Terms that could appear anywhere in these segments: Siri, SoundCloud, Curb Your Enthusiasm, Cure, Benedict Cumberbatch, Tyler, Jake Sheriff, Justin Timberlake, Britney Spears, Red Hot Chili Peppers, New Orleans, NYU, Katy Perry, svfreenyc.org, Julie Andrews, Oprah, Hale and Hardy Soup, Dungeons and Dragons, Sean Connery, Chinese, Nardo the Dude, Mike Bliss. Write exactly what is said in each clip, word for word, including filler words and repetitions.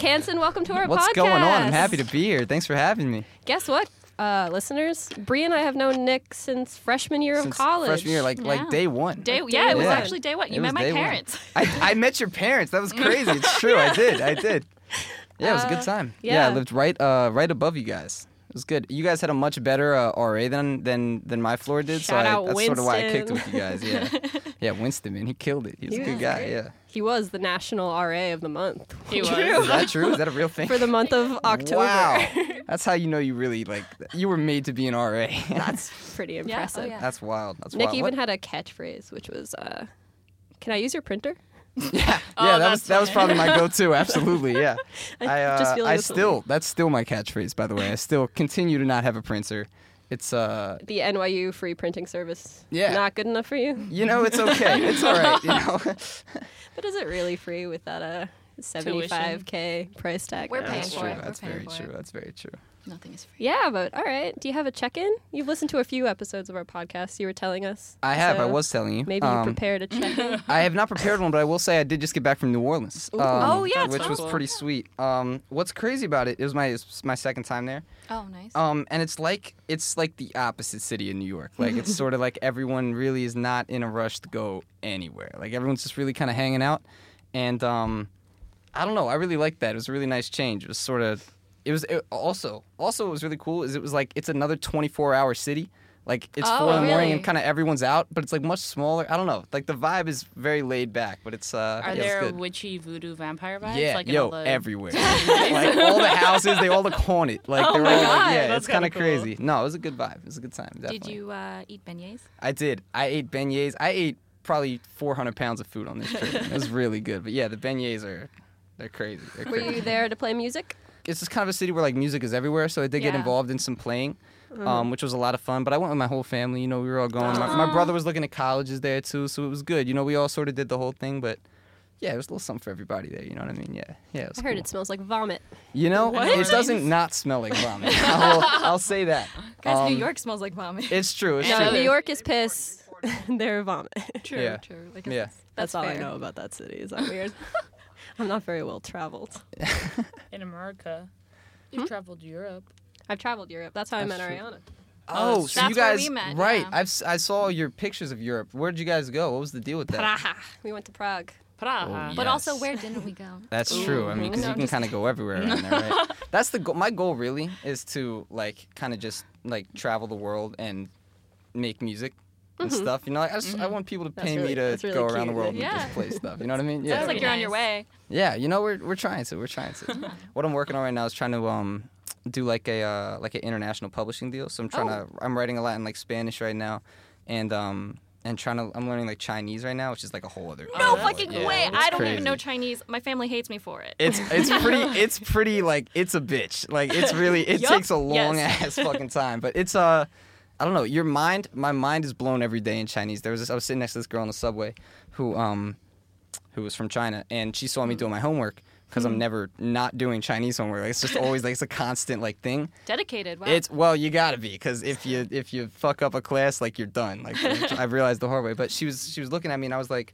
Nic Hanson, welcome to our What's podcast. What's going on? I'm happy to be here. Thanks for having me. Guess what, uh, listeners? Bree and I have known Nic since freshman year since of college. Freshman year, like yeah. like day one. Day, yeah, yeah, it was yeah. actually day one. You it met my parents. I, I met your parents. That was crazy. It's true. yeah. I did. I did. Yeah, it was a good time. Uh, yeah. yeah, I lived right uh, right above you guys. It was good. You guys had a much better uh, R A than, than than my floor did, Shout so I, that's Winston. sort of why I kicked with you guys. Yeah, yeah, Winston, man, he killed it. He was he a good was guy. Great. Yeah, he was the national R A of the month. He was. Is that true? Is that a real thing? For the month of October. Wow, that's how you know you really like you were made to be an R A. That's pretty impressive. Yeah. Oh, yeah. That's wild. That's Nic wild. even what? had a catchphrase, which was, uh, "Can I use your printer?" Yeah, oh, yeah, that was funny. that was probably my go-to. Absolutely, yeah. I uh, just feel like I still that's still my catchphrase. By the way, I still continue to not have a printer. It's uh the N Y U free printing service. Yeah, not good enough for you. You know, it's okay. It's all right. You know, but is it really free with that uh seventy-five k price tag? We're paying for it. That's very true. That's very true. Nothing is free. Yeah, but all right. Do you have a check-in? You've listened to a few episodes of our podcast. You were telling us. I have. So I was telling you. Maybe you um, prepared a check-in. I have not prepared one, but I will say I did just get back from New Orleans. Um, oh, yeah. Which cool. was pretty sweet. Um, what's crazy about it, it was my, it's my second time there. Oh, nice. Um, and it's like it's like the opposite city in New York. Like, it's sort of like everyone really is not in a rush to go anywhere. Like, everyone's just really kind of hanging out. And um, I don't know. I really liked that. It was a really nice change. It was sort of... It was it also, also what was really cool is it was like, it's another twenty-four hour city. Like, it's oh, four in the morning really? and kind of everyone's out, but it's like much smaller. I don't know. Like, the vibe is very laid back, but it's uh. Are yeah, there it's good. witchy voodoo vampire vibes? Yeah, like, yo, everywhere. Like, all the houses, they all look haunted. Like, oh they're my all God. Like, yeah, That's it's kind of cool. crazy. No, it was a good vibe. It was a good time, definitely. Did you uh, eat beignets? I did. I ate beignets. I ate probably four hundred pounds of food on this trip. It was really good. But yeah, the beignets are, they're crazy. They're crazy. Were you there to play music? It's just kind of a city where, like, music is everywhere, so I did yeah. get involved in some playing, mm-hmm. um, which was a lot of fun. But I went with my whole family. You know, we were all going. My, my brother was looking at colleges there, too, so it was good. You know, we all sort of did the whole thing, but, yeah, it was a little something for everybody there. You know what I mean? Yeah, yeah. It was I heard cool. it smells like vomit. You know, what? it doesn't not smell like vomit. I'll, I'll say that. Guys, um, New York smells like vomit. It's true. It's no, true. New York is piss. They're vomit. True, yeah. true. Like, yeah. That's, that's all fair. I know about that city. Is that weird? I'm not very well traveled. In America. You've hmm? traveled Europe. I've traveled Europe. That's how I that's met true. Ariana. Oh, oh so that's you guys, where we met. Right. Yeah. I've, I saw your pictures of Europe. Where did you guys go? What was the deal with that? Prague. We went to Prague. Prague. Oh, yes. But also, where didn't we go? That's Ooh. true. I mean, because no, you can just... kind of go everywhere around there, right? That's the goal. My goal, really, is to, like, kind of just, like, travel the world and make music. And mm-hmm. stuff, you know, like, I, just, mm-hmm. I want people to pay really, me to really go cute. around the world yeah. and just play stuff. You know what I mean? Yeah. Sounds like you're nice. on your way. Yeah, you know, we're we're trying to, we're trying to. What I'm working on right now is trying to um do like a uh, like an international publishing deal. So I'm trying oh. to, I'm writing a lot in like Spanish right now, and um and trying to, I'm learning like Chinese right now, which is like a whole other. No level. fucking yeah, way! I don't crazy. even know Chinese. My family hates me for it. It's it's pretty it's pretty like it's a bitch. Like it's really it yep. takes a long yes. ass fucking time, but it's uh. I don't know, your mind, my mind is blown every day in Chinese. There was this, I was sitting next to this girl on the subway who um, who was from China, and she saw me doing my homework because mm-hmm. I'm never not doing Chinese homework. Like, it's just always, like, it's a constant, like, thing. Dedicated, wow. It's, well, you gotta be, because if you if you fuck up a class, like, you're done. Like, I realized the hard way. But she was she was looking at me, and I was like,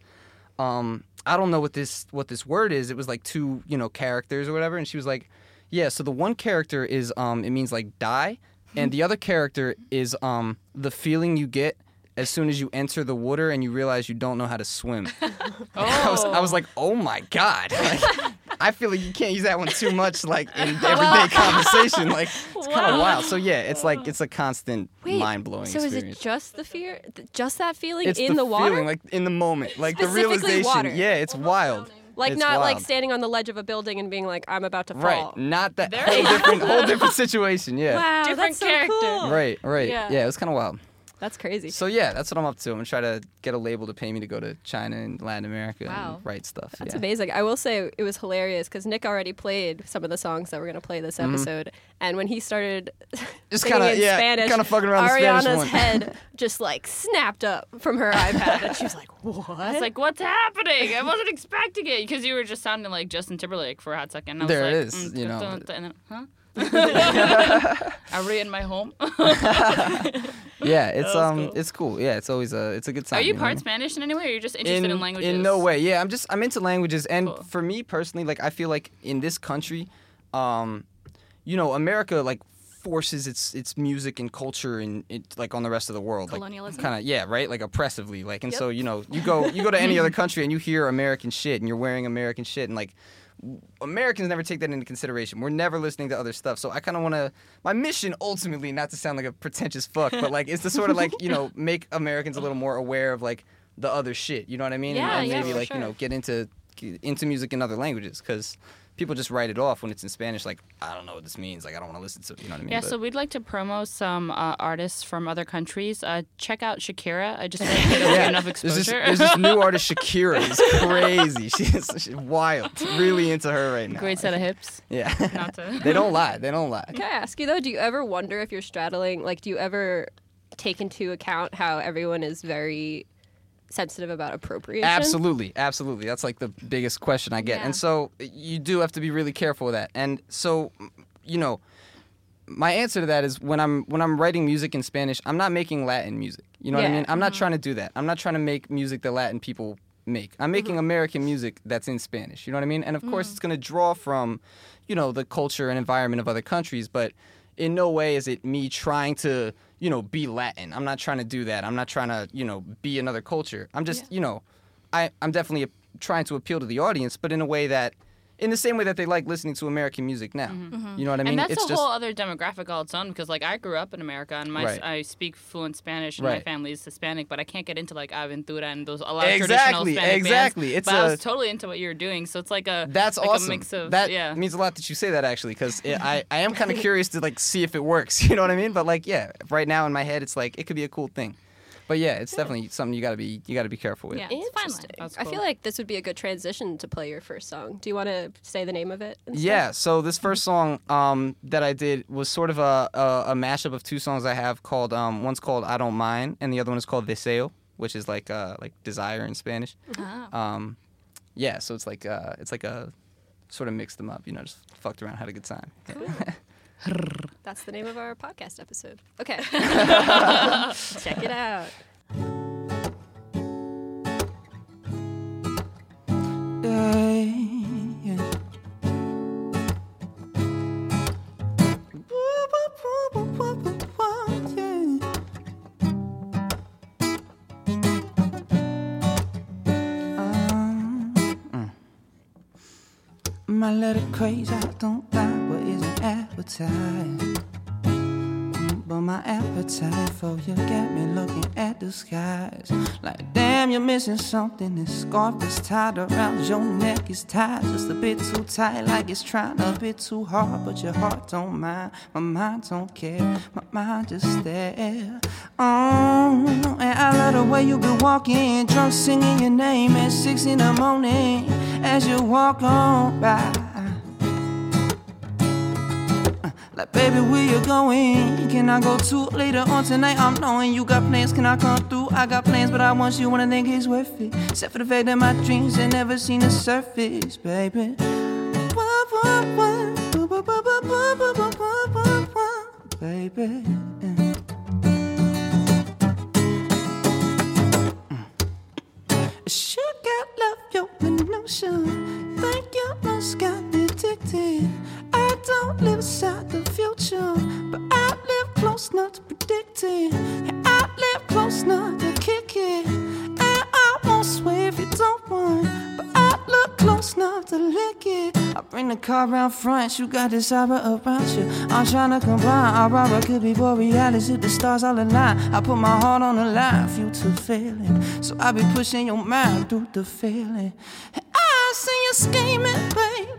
um, I don't know what this what this word is. It was, like, two, you know, characters or whatever. And she was like, yeah, so the one character is, um, it means, like, die. And the other character is um, the feeling you get as soon as you enter the water and you realize you don't know how to swim. oh. I was, I was like, oh my God. Like, I feel like you can't use that one too much, like, in everyday conversation. Like, it's wow. kind of wild. So yeah, it's like it's a constant Wait, mind-blowing so experience. So is it just the fear, just that feeling it's in the, the water? Feeling, like in the moment, like the realization. Water. Yeah, it's well, wild. Like, it's not wild. Like standing on the ledge of a building and being like, I'm about to fall. Right, not that whole different, whole different situation, yeah. Wow, different that's character. So cool. Right, right. Yeah, yeah, it was kind of wild. That's crazy. So, yeah, that's what I'm up to. I'm going to try to get a label to pay me to go to China and Latin America wow. and write stuff. That's yeah. amazing. I will say it was hilarious because Nic already played some of the songs that we're going to play this episode. Mm-hmm. And when he started just singing kinda, in yeah, Spanish, kind of fucking around Ariana's the Spanish head just, like, snapped up from her iPad. And she was like, what? I was like, what's happening? I wasn't expecting it because you were just sounding like Justin Timberlake for a hot second. I was there like, it is. Mm, you know. And then, huh? I ruined my home. Yeah, it's um, cool. It's cool. Yeah, it's always a, it's a good sign. Are you, you part know? Spanish in any way, or are you just interested in, in languages? In no way. Yeah, I'm just, I'm into languages, and cool. for me personally, like I feel like in this country, um, you know, America like forces its its music and culture and it like on the rest of the world. Colonialism. Like, kind of, yeah, right, like oppressively, like, and yep. so you know, you go you go to any other country and you hear American shit and you're wearing American shit and like. Americans never take that into consideration. We're never listening to other stuff. So I kind of want to, my mission ultimately, not to sound like a pretentious fuck, but like it's to sort of like, you know, make Americans a little more aware of like the other shit, you know what I mean? Yeah, and, and yeah, maybe for like, sure. you know, get into into music in other languages, because people just write it off when it's in Spanish, like, I don't know what this means, like, I don't want to listen to it, you know what I mean? Yeah, but. So we'd like to promo some uh, artists from other countries. Uh, check out Shakira. I just don't get enough exposure. There's this, there's this new artist, Shakira, who's crazy. She's, she's wild. Really into her right now. Great set of hips. Yeah. Not to... They don't lie. They don't lie. Can I ask you, though, do you ever wonder if you're straddling, like, do you ever take into account how everyone is very... sensitive about appropriation? Absolutely, absolutely. That's like the biggest question I get. Yeah. And so you do have to be really careful with that. And so, you know, my answer to that is when I'm when I'm writing music in Spanish, I'm not making Latin music. You know yeah. what I mean? I'm mm-hmm. not trying to do that. I'm not trying to make music that Latin people make. I'm making mm-hmm. American music that's in Spanish. You know what I mean? And of mm-hmm. course it's going to draw from, you know, the culture and environment of other countries, but in no way is it me trying to, you know, be Latin. I'm not trying to do that. I'm not trying to, you know, be another culture. I'm just, yeah. you know, I, I'm definitely trying to appeal to the audience, but in a way that, in the same way that they like listening to American music now. Mm-hmm. You know what I mean? And that's it's a just... whole other demographic all its own, because, like, I grew up in America, and my right. I speak fluent Spanish, and right. my family is Hispanic, but I can't get into, like, Aventura and those a lot of exactly, traditional Spanish exactly. bands. It's but a... I was totally into what you were doing, so it's like a, that's like awesome. A mix of... That yeah. means a lot that you say that, actually, because I, I am kind of curious to, like, see if it works, you know what I mean? But, like, yeah, right now in my head, it's like, it could be a cool thing. But yeah, it's yeah. definitely something you gotta be you gotta be careful with. Yeah, it's interesting. Cool. I feel like this would be a good transition to play your first song. Do you want to say the name of it? Instead? Yeah. So this first song um, that I did was sort of a, a a mashup of two songs I have called. Um, one's called "I Don't Mind" and the other one is called "Deseo," which is like uh, like desire in Spanish. Oh. Um, yeah. So it's like uh, it's like a sort of mixed them up. You know, just fucked around, had a good time. Cool. That's the name of our podcast episode. Okay. Check it out. Yeah, yeah. Um, mm. My letter craze, I don't like what isn't appetite, but my appetite for you got me looking at the skies. Like damn, you're missing something. This scarf is tied around your neck. It's tied just a bit too tight, like it's trying a bit too hard. But your heart don't mind, my mind don't care, my mind just there. Oh, and I love the way you been walking, drunk singing your name at six in the morning as you walk on by. Like, baby, where you going? Can I go too? Later on tonight, I'm knowing you got plans. Can I come through? I got plans, but I want you when I think it's worth it. Except for the fact that my dreams ain't never seen the surface, baby. Baby. Sure got love, your emotion. Think you must got addicted. I don't live inside the future, but I live close enough to predict it. Yeah, I live close enough to kick it. And I won't sway if you don't want, but I look close enough to lick it. I bring the car around front, you got this aura around you. I'm trying to combine, our aura could be borealis if the stars all align. I put my heart on the line, future failing, so I be pushing your mind through the failing. And I see you scheming, baby.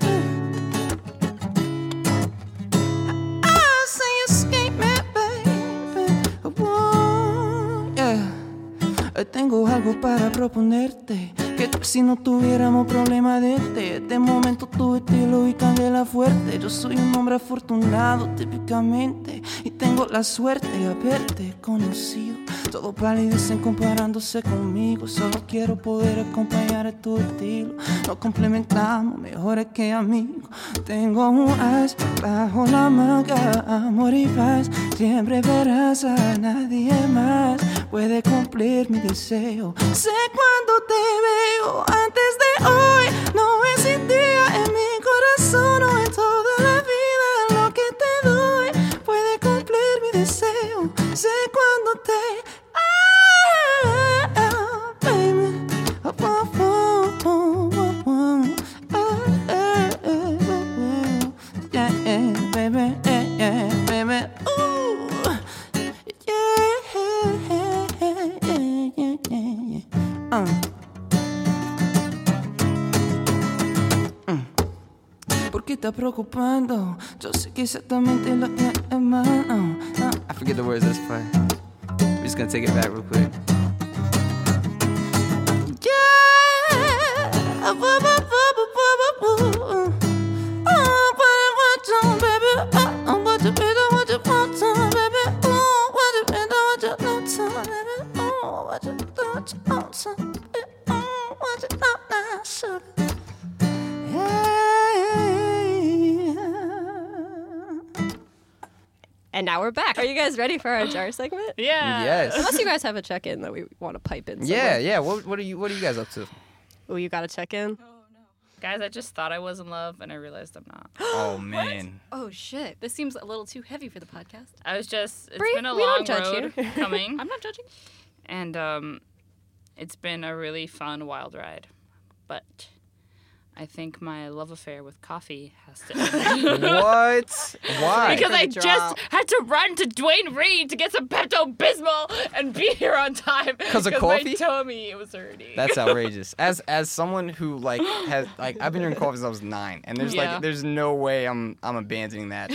Tengo algo para proponerte. Que si no tuviéramos problema de este. De momento tu estilo y candela fuerte. Yo soy un hombre afortunado típicamente, y tengo la suerte de haberte conocido. Todo palidecen comparándose conmigo. Solo quiero poder acompañar tu estilo. Nos complementamos mejores que amigos. Tengo un as bajo la manga. Amor y paz, siempre verás a nadie más. Puede cumplir mi deseo. Sé cuando te veo antes de hoy. No existía en mi corazón o en toda la vida. Lo que te doy puede cumplir mi deseo. Sé cuando te... Está preocupando. Yo sé que exactamente lo que es malo. I forget the words, that's fine. We're just gonna take it back real quick. Yeah, boo, boo, boo, boo, boo, boo. Oh, but I want you, baby. Oh, I want you, baby. I want you one time, baby. Oh, I want you, baby. I want you no time, baby. Oh, I want you, I want you all time, baby. Oh, I want you all night, sugar. And now we're back. Are you guys ready for our jar segment? Yeah. Yes. Unless you guys have a check-in that we want to pipe in somewhere. Yeah, yeah. What, what are you What are you guys up to? Oh, you got a check-in? Oh, no. Guys, I just thought I was in love, and I realized I'm not. Oh, man. What? Oh, shit. This seems a little too heavy for the podcast. I was just... It's Bree, been a we long don't judge road you. coming. I'm not judging. And um, it's been a really fun, wild ride. But... I think my love affair with coffee has to end. What? Why? Because I just had to run to Duane Reade to get some Pepto-Bismol and be here on time. Because of coffee? Because my tummy was hurting. That's outrageous. As as someone who like has like I've been drinking coffee since I was nine, and there's yeah. like there's no way I'm I'm abandoning that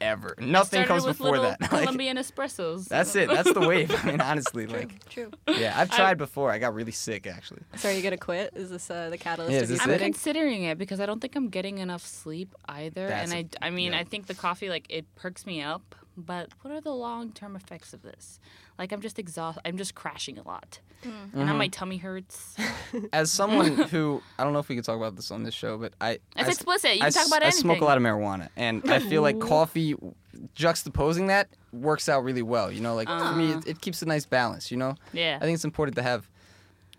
ever. Nothing comes with before that. Colombian like, espressos. That's it. That's the wave. I mean, honestly, true, like true. Yeah, I've tried I, before. I got really sick actually. So are you gonna quit? Is this uh, the catalyst? Yeah, is this it? I'm considering it because I don't think I'm getting enough sleep either. That's and I, I mean, yeah. I think the coffee, like, it perks me up. But what are the long-term effects of this? Like, I'm just exhausted. I'm just crashing a lot. Mm. Mm-hmm. And now my tummy hurts. As someone who, I don't know if we could talk about this on this show, but I... It's I, explicit. You can I, talk about I anything. I smoke a lot of marijuana. And I feel like coffee, juxtaposing that, works out really well. You know, like, uh. for me, it, it keeps a nice balance, you know? Yeah. I think it's important to have...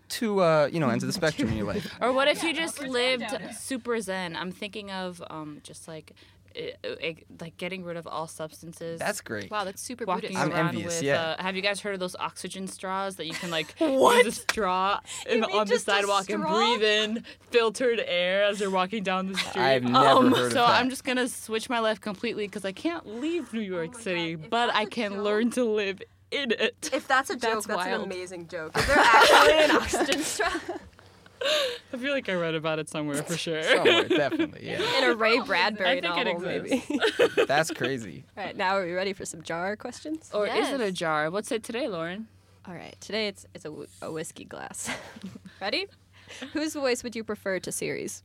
To, uh, you know, ends of the spectrum in your life. Or what if yeah, you just lived down. super zen? I'm thinking of um, just, like, it, it, like getting rid of all substances. That's great. Wow, that's super Buddhist. Walking I'm envious, with, yeah. Uh, have you guys heard of those oxygen straws that you can, like, use a straw in, on the sidewalk and breathe in filtered air as you're walking down the street? I've never um, heard of so that. So I'm just going to switch my life completely because I can't leave New York oh City, God, but I can joke. learn to live in it. If that's a joke, that's, that's an amazing joke. Is there actually an oxygen straw? I feel like I read about it somewhere for sure. Somewhere, definitely, yeah. In a Ray Bradbury novel, maybe. That's crazy. All right, now are we ready for some jar questions? Or yes. Is it a jar? What's it today, Lauren? All right, today it's it's a, a whiskey glass. Ready? Whose voice would you prefer to Siri's?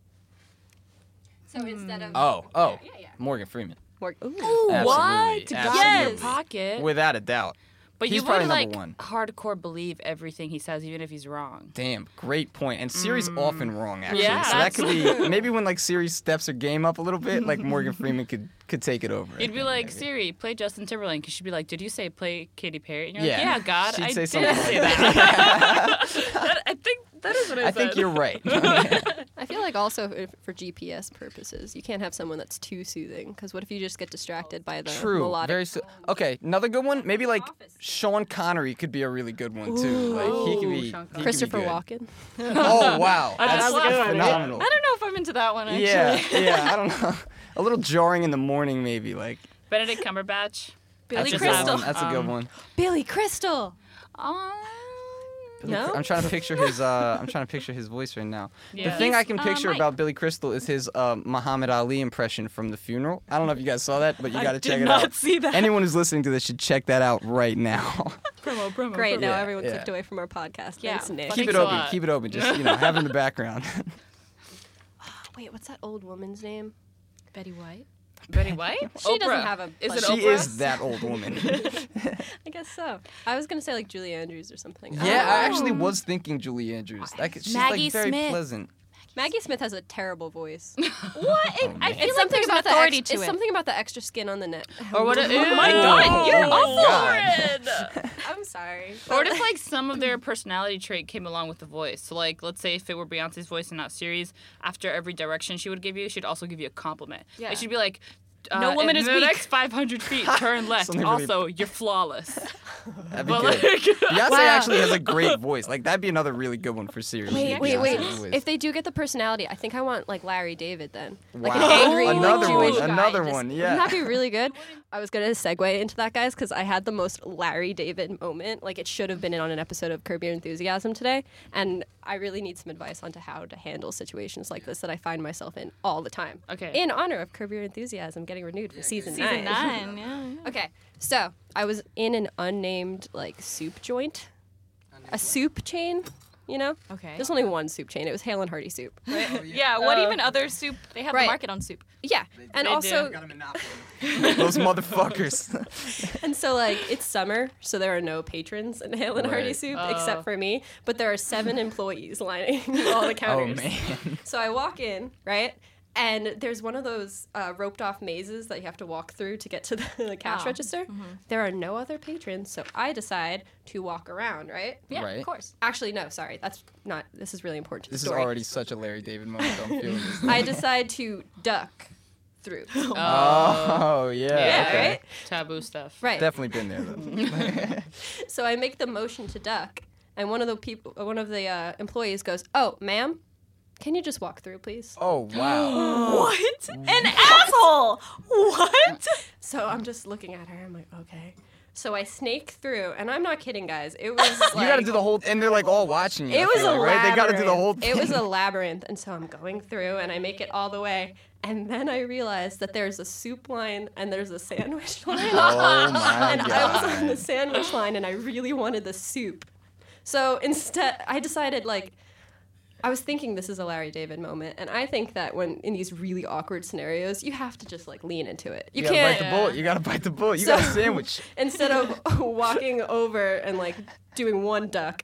So mm. instead of... Oh, oh, yeah, yeah. Morgan Freeman. Mor- Ooh, Absolutely. what? To go in your pocket. Without a doubt. But he's you would, like, one. hardcore believe everything he says, even if he's wrong. Damn, great point. And Siri's mm. often wrong, actually. Yeah, so that could be, maybe when, like, Siri steps her game up a little bit, like, Morgan Freeman could, could take it over. You'd be like, maybe. Siri, play Justin Timberlake. She'd be like, did you say play Katy Perry? And you're yeah. like, yeah, God, She'd I say did something. say that. that. I think that is what I, I said. I think you're right. yeah. I feel like also if, for G P S purposes, you can't have someone that's too soothing. Because what if you just get distracted by the True, melodic? Very so- okay, another good one. Maybe like Sean Connery could be a really good one too. Ooh, like he could be Sean he Christopher could be Walken. Oh wow, that's, that's phenomenal. I don't know if I'm into that one actually. Yeah, yeah, I don't know. A little jarring in the morning maybe like. Benedict Cumberbatch. Billy that's Crystal. That's um, a good one. Billy Crystal. Um, No? I'm trying to picture his. Uh, I'm trying to picture his voice right now. Yeah. The thing I can picture uh, about Billy Crystal is his uh, Muhammad Ali impression from The Funeral. I don't know if you guys saw that, but you got to check it out. I did not see that. Anyone who's listening to this should check that out right now. promo, promo. Great. Promo. Now yeah, everyone yeah. clicked away from our podcast. Yeah. Thanks, Nick. Keep it open. Keep it open. Just you know, have it in the background. Oh, wait, what's that old woman's name? Betty White. Betty White? She Oprah. doesn't have a Is it She Oprah? Is that old woman. I guess so. I was going to say like Julie Andrews or something. Yeah, oh. I actually was thinking Julie Andrews. Like, she's Maggie like very Smith. pleasant. Maggie Smith has a terrible voice. What? It, I feel it's like there's about authority ex- to it's it. It's something about the extra skin on the neck. Or what? It, oh my God, you're awful. I'm sorry. Or if like some of their personality trait came along with the voice. So like, let's say if it were Beyonce's voice and not Siri's, after every direction she would give you, she'd also give you a compliment. Yeah. Like, she'd be like, uh, "No woman is weak. In the next five hundred feet, turn left. Also, really... you're flawless." That'd be but good. Like, Beyonce wow. actually has a great voice. Like, that'd be another really good one for Siri. Wait, wait, wait. Voice. If they do get the personality, I think I want, like, Larry David then. Like wow. an angry another like, Jewish one, guy. Another Just, one, yeah. Wouldn't that be really good? I was going to segue into that, guys, because I had the most Larry David moment. Like, it should have been on an episode of Curb Your Enthusiasm today. And I really need some advice on to how to handle situations like this that I find myself in all the time. Okay. In honor of Curb Your Enthusiasm getting renewed for yeah, season, season nine. Season nine, yeah, yeah. Okay. So, I was in an unnamed, like, soup joint. Unnamed a soup what? Chain, you know? Okay. There's only one soup chain. It was Hale and Hardy Soup. Right? Oh, yeah. yeah, what uh, even other soup? They have right. the market on soup. Yeah. They, and they also... Got a monopoly. Those motherfuckers. And so, like, it's summer, so there are no patrons in Hale and right. Hardy Soup, oh. except for me. But there are seven employees lining all the counters. Oh, man. So I walk in, right? And there's one of those uh, roped-off mazes that you have to walk through to get to the, the cash oh. register. Mm-hmm. There are no other patrons, so I decide to walk around, right? Yeah, right. Of course. Actually, no, sorry. That's not... This is really important to this the story. This is already such a Larry David moment. I'm feeling this. I decide to duck through. Oh, oh yeah. Yeah, okay. Right? Taboo stuff. Right. Definitely been there, though. So I make the motion to duck, and one of the, people, one of the uh, employees goes, "Oh, ma'am? Can you just walk through, please?" Oh, wow. What? An asshole! What? So I'm just looking at her. I'm like, okay. So I snake through, and I'm not kidding, guys. It was like... You gotta do the whole... And they're, like, all watching you. It was a labyrinth. Right? They gotta do the whole thing. It was a labyrinth, and so I'm going through, and I make it all the way, and then I realized that there's a soup line, and there's a sandwich line. Oh, my and God. And I was on the sandwich line, and I really wanted the soup. So instead, I decided, like... I was thinking this is a Larry David moment, and I think that when in these really awkward scenarios, you have to just like lean into it. You, you gotta can't bite the bullet. You gotta bite the bullet. You so, got a sandwich. Instead of walking over and like doing one duck,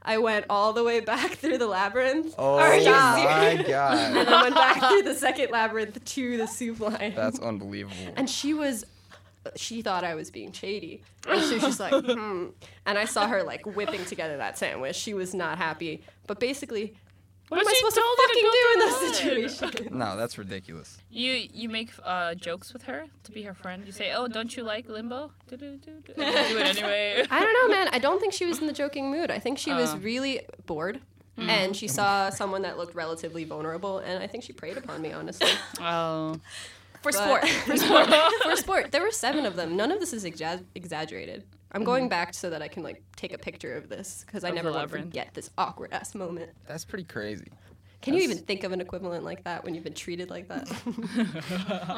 I went all the way back through the labyrinth. Oh Are you my serious? God! And I went back through the second labyrinth to the soup line. That's unbelievable. And she was. She thought I was being shady. And so she's like, hmm. And I saw her, like, whipping together that sandwich. She was not happy. But basically, what, what am I supposed to fucking do in this situation? No, that's ridiculous. You you make uh, jokes with her to be her friend. You say, "Oh, don't you like limbo?" Do it anyway. I don't know, man. I don't think she was in the joking mood. I think she uh. was really bored. Mm. And she saw someone that looked relatively vulnerable. And I think she preyed upon me, honestly. Oh. For sport. For sport. For sport. There were seven of them. None of this is exa- exaggerated. I'm going back so that I can, like, take a picture of this, because I never want to forget this awkward-ass moment. That's pretty crazy. Can That's... you even think of an equivalent like that when you've been treated like that?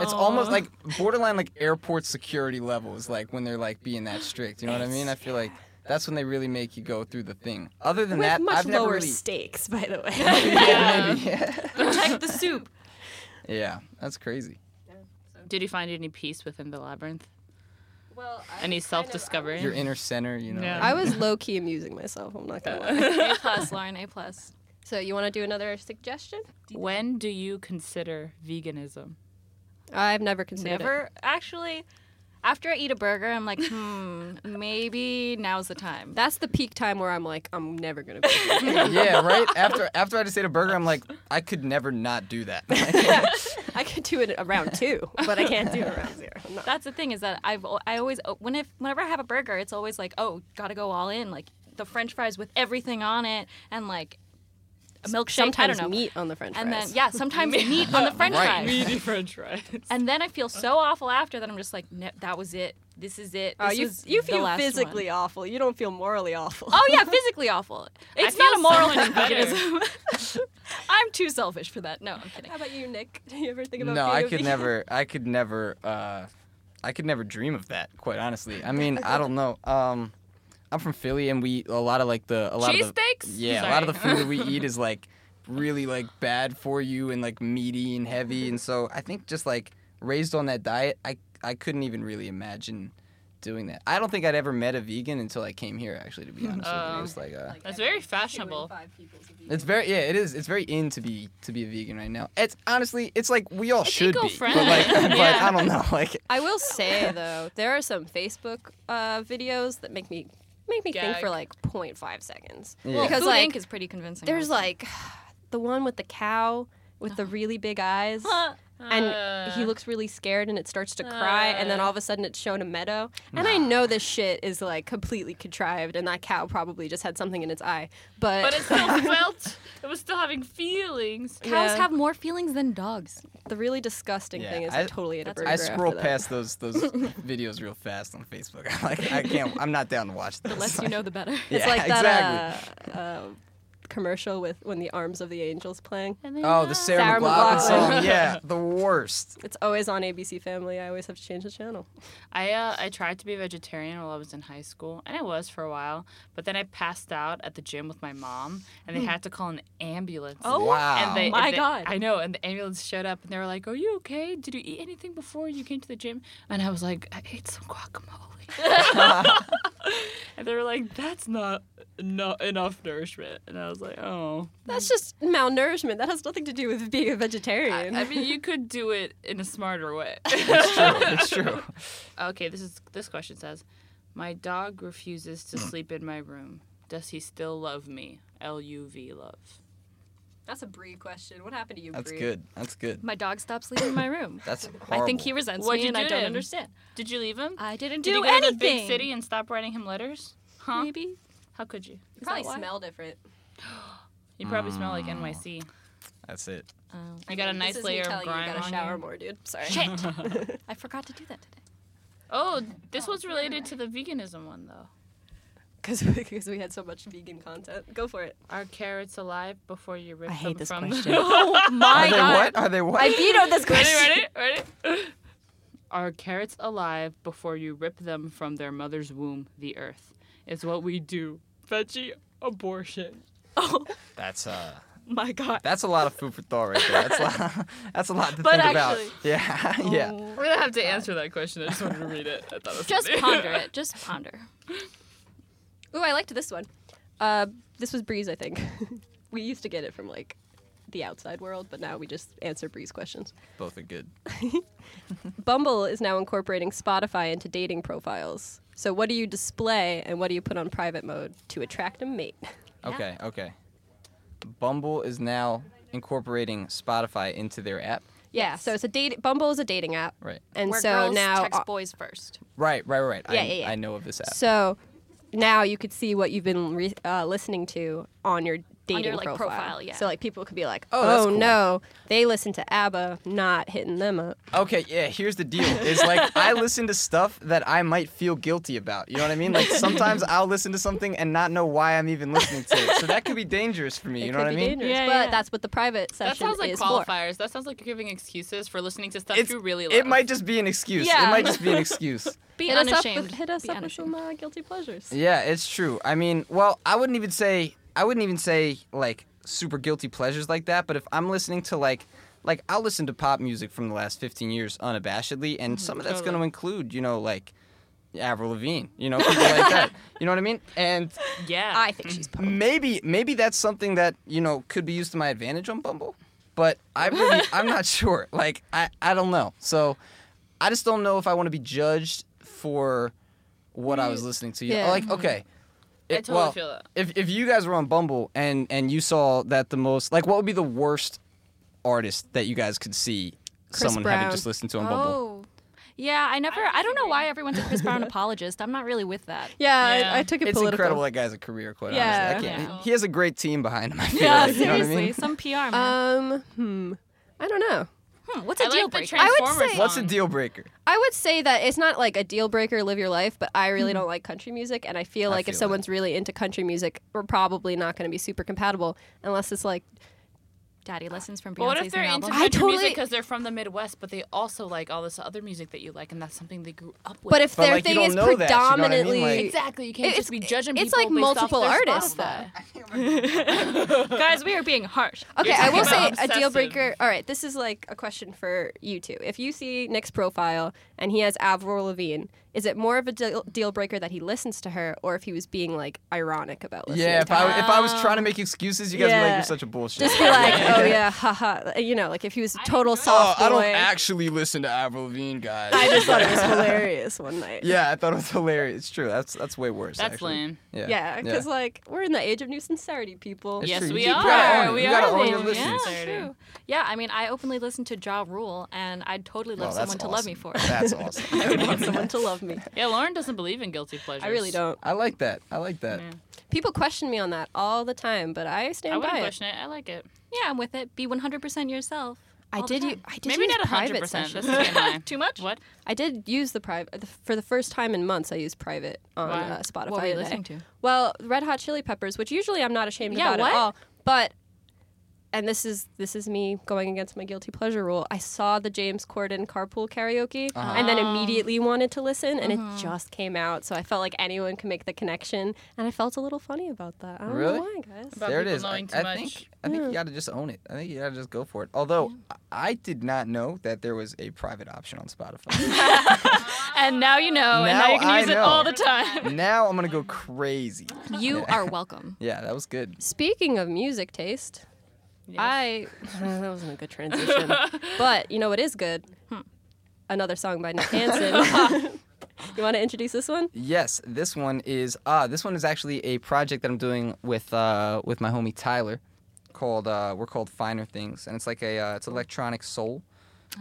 It's almost, like, borderline, like, airport security levels, like, when they're, like, being that strict. You know what I mean? I feel like... That's when they really make you go through the thing. Other than With that, I've never really... much lower stakes, by the way. Yeah, maybe, yeah. Protect the soup. Yeah, that's crazy. Did you find any peace within the labyrinth? Well, I any self-discovery? Kind of, your inner center, you know. Yeah. I was low-key amusing myself, I'm not going to lie. A plus, Lauren, A plus. So you want to do another suggestion? When do you consider veganism? I've never considered never? it. Never? Actually, after I eat a burger, I'm like, hmm, maybe now's the time. That's the peak time where I'm like, I'm never going to be a vegan. Yeah, right? After, after I just ate a burger, I'm like, I could never not do that. I could do it around two, but I can't do it around zero. No. That's the thing is that I've I always when if whenever I have a burger, it's always like, oh, gotta go all in, like the French fries with everything on it, and like a milkshake. Sometimes I don't know. meat on the French fries. And then yeah, sometimes meat on the French right. fries. Meaty French fries. And then I feel so awful after that. I'm just like, no, that was it. This is it. This oh, you, was you feel physically one. awful. You don't feel morally awful. Oh yeah, physically awful. It's not a moral veganism. I'm too selfish for that. No, I'm kidding. How about you, Nick? Do you ever think about? No, I could never. I could never. Uh, I could never dream of that. Quite honestly, I mean, I don't know. Um, I'm from Philly, and we eat a lot of like the a lot cheese of cheesesteaks. Yeah, Sorry. a lot of the food that we eat is like really like bad for you and like meaty and heavy, and so I think just like. raised on that diet, I I couldn't even really imagine doing that. I don't think I'd ever met a vegan until I came here, actually, to be honest uh, with you. It was like, uh, that's very fashionable. It's very, yeah, it is. It's very in to be to be a vegan right now. It's honestly, it's like we all it's should be, friendly. but like, yeah. but I don't know. Like, I will say though, there are some Facebook uh, videos that make me make me Gag. think for like zero point five seconds yeah. because Food like Inc is pretty convincing. There's also. like the one with the cow with the really big eyes. And uh, he looks really scared, and it starts to cry, uh, and then all of a sudden it's shown a meadow. And nah. I know this shit is, like, completely contrived, and that cow probably just had something in its eye. But but it still felt, it was still having feelings. Cows yeah. have more feelings than dogs. The really disgusting yeah, thing is I, I totally ate a burger I scroll past those those videos real fast on Facebook. I'm like, I can't, I'm not down to watch this. The less you know, the better. It's yeah, like that, exactly. uh... uh commercial with when the Arms of the Angels playing. Oh, the Sarah, Sarah McLachlan song. Yeah, the worst. It's always on A B C Family. I always have to change the channel. I uh, I tried to be vegetarian while I was in high school, and I was for a while, but then I passed out at the gym with my mom, and they mm. had to call an ambulance. Oh, wow. And they, my and they, God. I know, and the ambulance showed up, and they were like, are you okay? Did you eat anything before you came to the gym? And I was like, I ate some guacamole. And they were like, that's not, not enough nourishment. And I was like, oh. That's just malnourishment. That has nothing to do with being a vegetarian. I, I mean, you could do it in a smarter way. It's true. It's true. Okay, this is this question says, my dog refuses to sleep in my room. Does he still love me? L U V love. That's a Bree question. What happened to you, Bree? That's good. That's good. My dog stopped sleeping in my room. That's horrible. I think he resents what me, and I don't him? understand. Did you leave him? I didn't Did do anything. Did you go to a big city and stop writing him letters? Huh? Maybe. How could you? You probably smell different. You probably mm. smell like N Y C. That's it. Uh, I got a nice this layer of grime you gotta on shower you. more, dude. Sorry. Shit. I forgot to do that today. Oh, this oh, was related to the veganism one, though. Because we had so much vegan content. Go for it. Are carrots alive before you rip them from I hate this question. Oh, my God. Are they what? Are they what? I vetoed this question. Ready, ready, ready? Are carrots alive before you rip them from their mother's womb, the earth? It's what we do. Veggie abortion. Oh. That's, uh... my God. That's a lot of food for thought right there. That's a lot, that's a lot to but think actually, about. Yeah, oh, yeah. We're going to have to answer that question. I just wanted to read it. I thought it was Just funny. ponder it. Just ponder. Ooh, I liked this one. Uh, this was Bree's, I think. We used to get it from, like, the outside world, but now we just answer Bree's questions. Both are good. Bumble is now incorporating Spotify into dating profiles. So what do you display and what do you put on private mode to attract a mate? Okay, yeah. okay. Bumble is now incorporating Spotify into their app. Yeah, so it's a date. Bumble is a dating app. Right. And Where so girls now text uh, boys first. Right, right, right. Yeah, I, yeah, yeah. I know of this app. So... now you could see what you've been re- uh, listening to on your dating on your, like, profile. profile yeah. So like people could be like, oh, oh cool. no, they listen to ABBA, not hitting them up. Okay, yeah, here's the deal. It's like I listen to stuff that I might feel guilty about. You know what I mean? Like sometimes I'll listen to something and not know why I'm even listening to it. So that could be dangerous for me. It you know could what be I mean? Dangerous, yeah, but yeah. that's what the private session is for. That sounds like qualifiers. For. That sounds like you're giving excuses for listening to stuff it's, you really love. It might just be an excuse. Yeah. It might just be an excuse. Be hit unashamed. Us up with, hit us be up unashamed. with some uh, guilty pleasures. Yeah, it's true. I mean, well, I wouldn't even say I wouldn't even say like super guilty pleasures like that. But if I'm listening to like like I'll listen to pop music from the last fifteen years unabashedly, and mm-hmm, some of that's totally. going to include you know like Avril Lavigne, you know people like that. You know what I mean? And yeah, I think she's pop. Maybe maybe that's something that you know could be used to my advantage on Bumble. But I really I'm not sure. Like I I don't know. So I just don't know if I want to be judged for what I was listening to. Yeah. Like, okay. It, I totally well, feel that. If if you guys were on Bumble and, and you saw that the most, like, what would be the worst artist that you guys could see Chris someone Brown. having just listened to on oh. Bumble? Yeah, I never, I, I don't know why everyone's a Chris Brown apologist. I'm not really with that. Yeah, yeah. I, I took it it's political. It's incredible that guy's a career, quite yeah. honestly. I can't, yeah. He has a great team behind him, I feel yeah, like. Seriously, you know what I mean? Some P R, man. Um, hmm. I don't know. Hmm, what's a I deal like breaker? I would say, what's a deal breaker? I would say that it's not like a deal breaker, live your life, but I really mm-hmm. don't like country music, and I feel like I feel if someone's that. really into country music, we're probably not going to be super compatible unless it's like Daddy lessons from Beyonce's well, what if they're into country totally... music because they're from the Midwest, but they also like all this other music that you like, and that's something they grew up with. But if but their like, thing is predominantly that, you know I mean? Like, exactly, you can't just be judging. It's people like multiple artists, though. I feel Guys, we are being harsh. Okay, I will say obsessive. A deal breaker. All right, this is like a question for you two. If you see Nick's profile and he has Avril Lavigne, is it more of a deal, deal breaker that he listens to her, or if he was being like ironic about listening? Yeah, if to I her? if I was trying to make excuses, you guys yeah. would be like, you're such a bullshit. Just be like, oh yeah, haha. You know, like if he was a total soft boy. Oh, I don't actually listen to Avril Lavigne, guys. I just thought it was hilarious one night. Yeah, I thought it was hilarious. It's true. That's that's way worse. That's actually. lame. Yeah, because yeah, yeah. like we're in the age of new sincerity, people. It's yes, true. we you are. We you are. Own your yeah, true. yeah, I mean, I openly listen to Ja Rule, and I'd totally love oh, someone to awesome. love me for it. That's awesome. I would want someone to love me. Yeah, Lauren doesn't believe in guilty pleasures. I really don't. I like that. I like that. Yeah. People question me on that all the time, but I stand I by it. I wouldn't question it. I like it. Yeah, I'm with it. Be one hundred percent yourself. I did, u- I did. Maybe use not private sessions. Too much? What? I did use the private for the first time in months. I used private on wow. uh, Spotify. What were you today. listening to? Well, Red Hot Chili Peppers, which usually I'm not ashamed yeah, about what? at all. But and this is this is me going against my guilty pleasure rule. I saw the James Corden Carpool Karaoke uh-huh. and then immediately wanted to listen, and uh-huh. it just came out. So I felt like anyone could make the connection, and I felt a little funny about that. I don't really? know why, guys. About there it is. I, I think I think yeah. you got to just own it. I think you got to just go for it. Although yeah. I did not know that there was a private option on Spotify. And now you know, now and now you can I use know. it all the time. Now I'm gonna go crazy. You yeah. are welcome. Yeah, that was good. Speaking of music taste. Yes. I uh, that wasn't a good transition, but you know what is good? Hmm. Another song by Nic Hanson. You want to introduce this one? Yes, this one is uh this one is actually a project that I'm doing with uh with my homie Tyler, called uh we're called Finer Things, and it's like a uh, it's electronic soul.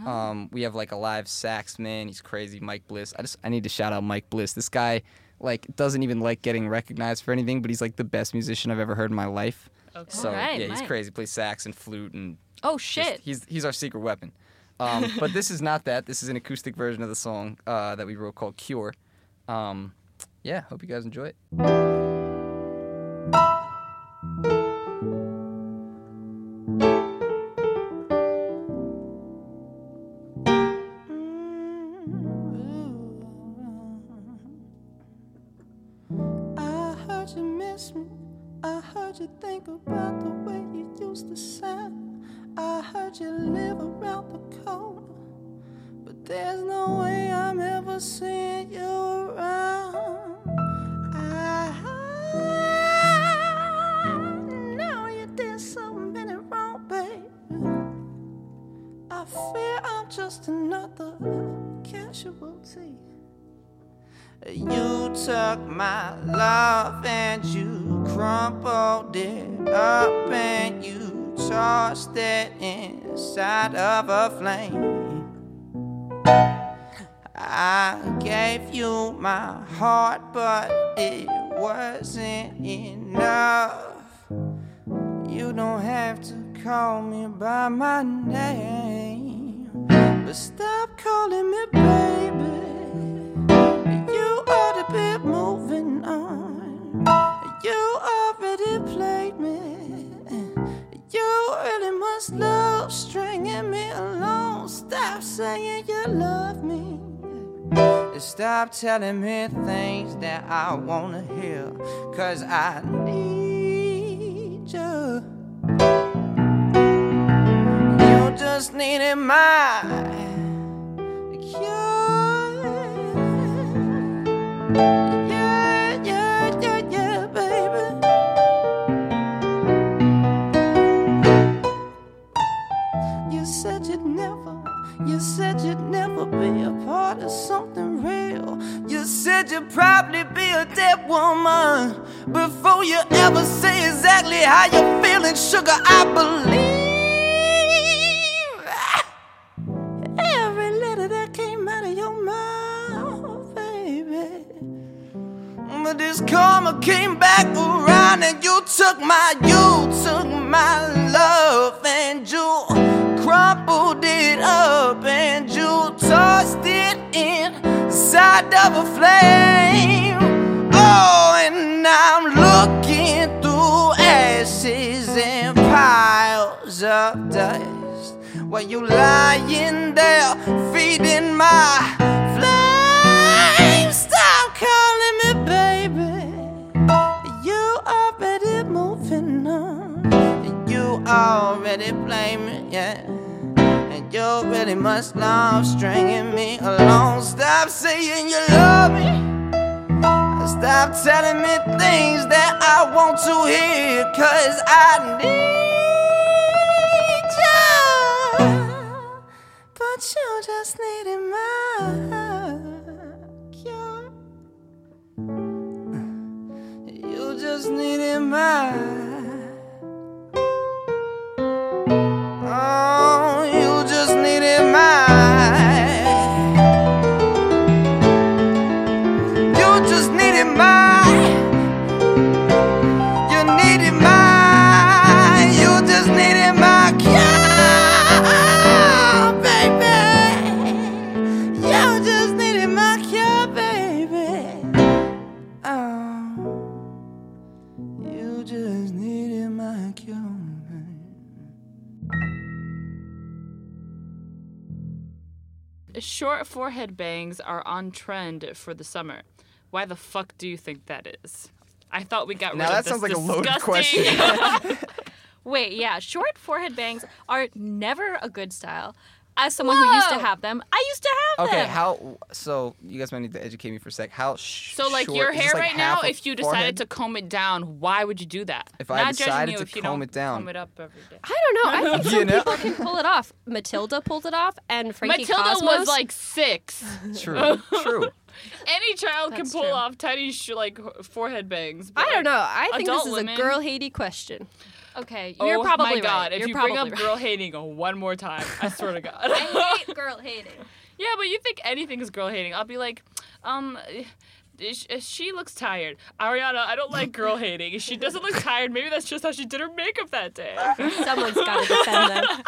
Oh. Um, we have like a live sax man. He's crazy, Mike Bliss. I just I need to shout out Mike Bliss. This guy like doesn't even like getting recognized for anything, but he's like the best musician I've ever heard in my life. Okay. So right, yeah, he's right. crazy. He plays sax and flute and oh shit, just, he's he's our secret weapon. Um, but this is not that. This is an acoustic version of the song uh, that we wrote called Cure. Um, yeah, hope you guys enjoy it. I heard you miss me. I heard you think about the way you used to sound. I heard you live around the corner, but there's no way I'm ever seeing you around. I know you did so many wrong, baby. I fear I'm just another casualty. You took my love and you crumpled it up and you tossed it inside of a flame. I gave you my heart, but it wasn't enough. You don't have to call me by my name, but stop calling me baby. Bit moving on. You already played me. You really must love stringing me along. Stop saying you love me. Stop telling me things that I wanna hear, 'cause I need you. You just needed my cure. Yeah, yeah, yeah, yeah, baby. You said you'd never, you said you'd never be a part of something real. You said you'd probably be a dead woman before you ever say exactly how you're feeling, sugar. I believe every letter that came out of your mouth. But this karma came back around and you took my, you took my love and you crumpled it up and you tossed it inside of a flame. Oh, and I'm looking through ashes and piles of dust while you lying there feeding my flame. Stop calling me baby. You already moved. giving up, and you already blaming, yeah. And you really must love stringing me along. Stop saying you love me. Stop telling me things that I want to hear, 'cause I need you, but you just needed my cure. You just needed my, oh, you just needed my. Short forehead bangs are on trend for the summer. Why the fuck do you think that is? I thought we got rid now of this. Now that sounds like disgusting. A loaded question. Wait, yeah, short forehead bangs are never a good style. As someone Whoa. who used to have them, I used to have okay, them. Okay, how? So you guys might need to educate me for a sec. How? Sh- so like short, your hair like right now, if you decided forehead? to comb it down, why would you do that? If I Not decided you to if you comb don't it down, comb it up every day. I don't know. I think some you know? people can pull it off. Matilda pulled it off, and Frankie Matilda Cosmos was like six. True. True. Any child That's can pull true. off tiny sh- like forehead bangs. I don't like, know. I think this is women. a girl-hating question. Okay, you're oh probably right. Oh my God, right. if you're you bring up right. girl hating one more time, I swear to God. I hate girl hating. Yeah, but you think anything is girl hating. I'll be like, um, she looks tired. Ariana, I don't like girl hating. She doesn't look tired. Maybe that's just how she did her makeup that day. Someone's got to defend them.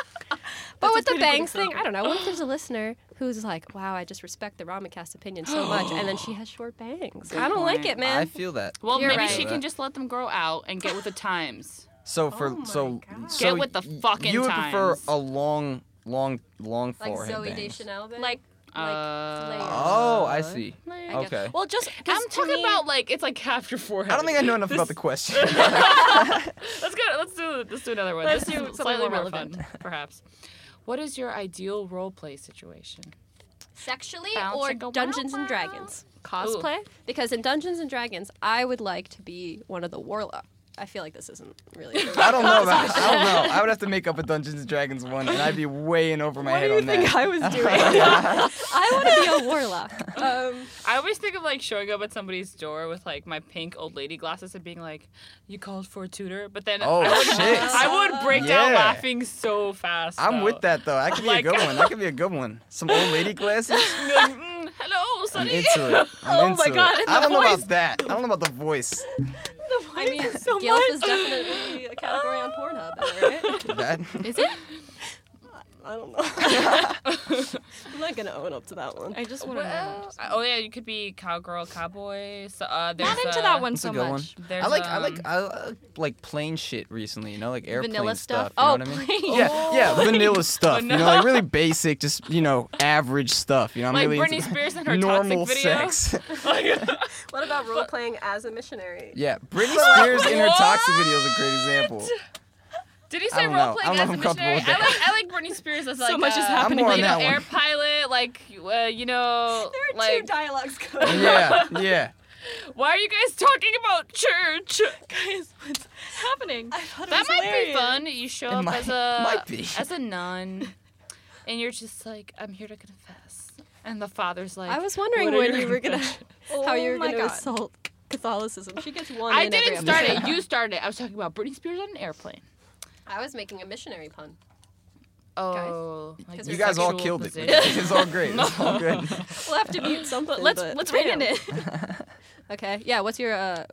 But with the bangs thing, I don't know. What if there's a listener who's like, wow, I just respect the Ramencast opinion so much, and then she has short bangs. Good I don't point. like it, man. I feel that. Well, you're maybe right. she can just let them grow out and get with the times. So for oh so, so get with the fucking you would times. prefer a long, long, long like forehead Zooey Deschanel, like like uh, layers. Oh, I see. I okay. Well, just I'm talking me, about like it's like half your forehead. I don't think I know enough this... about the question. let's go. Let's do. Let's do another one. Let's this do is slightly more fun, perhaps. What is your ideal role play situation? Sexually Bouncing or Dungeons and Dragons cosplay? Ooh. Because in Dungeons and Dragons, I would like to be one of the warlocks. I feel like this isn't really... I don't know about it. I don't know. I would have to make up a Dungeons and Dragons one, and I'd be way in over my what head on that. What do you think I was doing? I want to be a warlock. Um, I always think of, like, showing up at somebody's door with, like, my pink old lady glasses and being like, you called for a tutor? But then oh, I, would, shit. I would break yeah. down laughing so fast, though. I'm with that, though. That could be like, a good one. That could be a good one. Some old lady glasses? Like, mm, hello, Sonny. I'm into it. I'm oh, into my God. It. I don't voice. know about that. I don't know about the voice. I mean, so Gilf much. is definitely a category on Pornhub, right? That? Is it? I don't know. I'm not gonna own up to that one. I just want to. Well, oh yeah, you could be cowgirl, cowboy. So, uh, not into a, that one so much. One. I like, um, I like, I like, like plane shit recently. You know, like airplane vanilla stuff. stuff. You oh, know what I mean? Plane. Yeah, oh. yeah, vanilla stuff. You know, like really basic, just you know, average stuff. You know, I'm like really Britney Spears in her normal Toxic video. Sex. What about role playing as a missionary? Yeah, Britney Spears in her Toxic video is a great example. Did he say role playing as a missionary? I like I like Britney Spears as like so much is happening. Like an air pilot, like uh, you know. There are like... two dialogues going on. Yeah, yeah. Why are you guys talking about church, guys? What's happening? I thought it that was might hilarious. be fun. You show it up might, as a might be. as a nun, and you're just like, I'm here to confess, and the father's like, I was wondering when you were gonna, oh how you were gonna God. assault Catholicism. She gets one. I in didn't every start episode. it. You started it. I was talking about Britney Spears on an airplane. I was making a missionary pun. Oh, guys. You guys all killed position. it. It's all great. It's all good. We'll have to mute something. Let's but let's read in it. Okay. Yeah. What's your? Uh,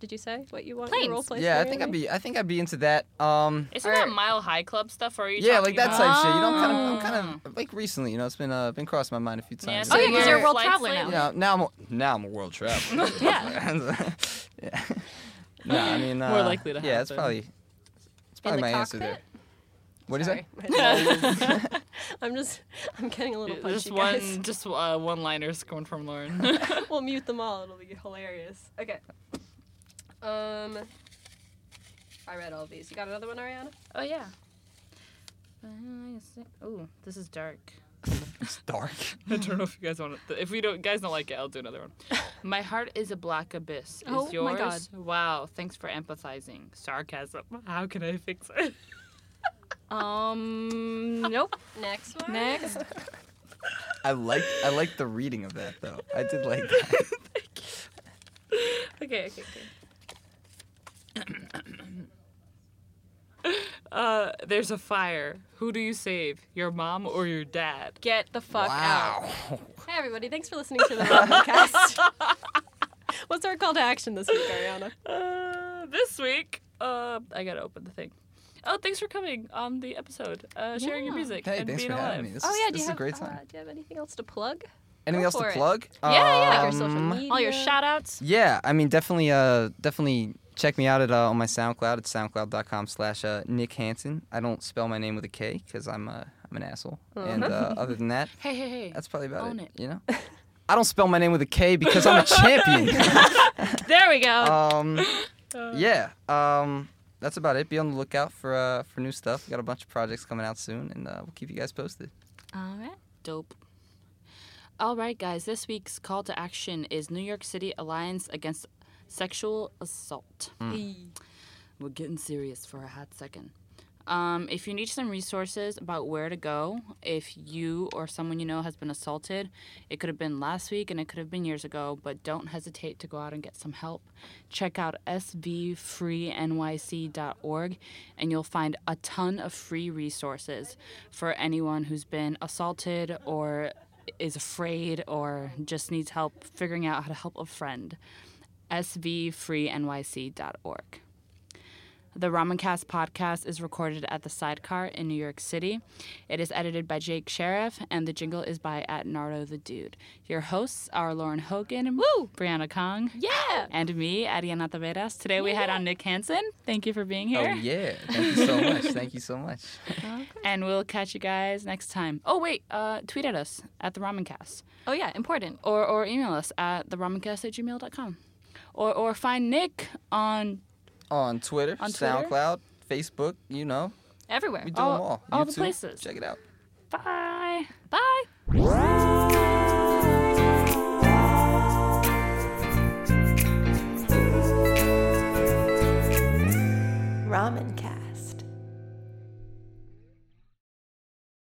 did you say what you want? Planes. Your role play yeah, I think I'd be. I think I'd be into that. Um, Isn't that Mile High Club stuff? Or are you? Yeah, like that about? type of shit. You know, I'm kind of, I'm kind of like recently. You know, it's been uh, been crossed my mind a few times. Yeah, so oh yeah, because you're a world traveler now. You know, now I'm a, now I'm a world traveler. yeah. yeah. No, I mean. Uh, More likely to happen. Yeah, it's probably. That's probably my cockpit? answer there. What Sorry. is that? I'm just, I'm getting a little punchy, just one, guys. Just uh, one-liners going from Lauren. We'll mute them all. It'll be hilarious. Okay. Um, I read all these. You got another one, Ariana? Oh, yeah. Oh, this is dark. It's dark. I don't know if you guys want it. If we don't, guys don't like it, I'll do another one. My heart is a black abyss. Is oh, yours? My God. Wow. Thanks for empathizing. Sarcasm. How can I fix it? um. Nope. Next one. Next. I like I like the reading of that though. I did like that. Thank you. Okay. Okay. Okay. Uh, there's a fire. Who do you save? Your mom or your dad? Get the fuck wow. out. Hey, everybody. Thanks for listening to the podcast. What's our call to action this week, Ariana? Uh, this week, uh, I gotta open the thing. Oh, thanks for coming on the episode, uh, sharing yeah. your music hey, and being alive. Hey, thanks for having me. This oh, is, yeah, this is have, a great time. Uh, do you have anything else to plug? Anything Go else to it. Plug? Yeah, yeah. Um, your social media. All your shout-outs. Yeah, I mean, definitely, uh, definitely... Check me out at uh, on my SoundCloud. It's soundcloud.com slash Nic Hanson. I don't spell my name with a K because I'm, uh, I'm an asshole. Uh-huh. And uh, other than that, hey, hey, hey. that's probably about Own it, it. You know? I don't spell my name with a K because I'm a champion. There we go. Um, yeah, um, that's about it. Be on the lookout for uh, for new stuff. We got a bunch of projects coming out soon, and uh, we'll keep you guys posted. All right. Dope. All right, guys. This week's call to action is New York City Alliance Against Sexual assault. Mm. We're getting serious for a hot second. Um, if you need some resources about where to go, if you or someone you know has been assaulted, it could have been last week and it could have been years ago, but don't hesitate to go out and get some help. Check out S V free N Y C dot org and you'll find a ton of free resources for anyone who's been assaulted or is afraid or just needs help figuring out how to help a friend. S V free N Y C dot org. The Ramencast podcast is recorded at the Sidecar in New York City. It is edited by Jake Sheriff, and the jingle is by at Nardo the Dude. Your hosts are Lauren Hogan, Woo! Brianna Kong, yeah, and me, Ariana Taveras. Today yeah. we had on Nic Hanson. Thank you for being here. Oh, yeah. Thank you so much. Thank you so much. Okay. And we'll catch you guys next time. Oh, wait. Uh, tweet at us at The Ramencast. Oh, yeah. Important. Or, or email us at the ramencast at gmail dot com. Or or find Nick on... On Twitter, on Twitter, SoundCloud, Facebook, you know. Everywhere. We do all, them all. YouTube, all the places. Check it out. Bye. Bye.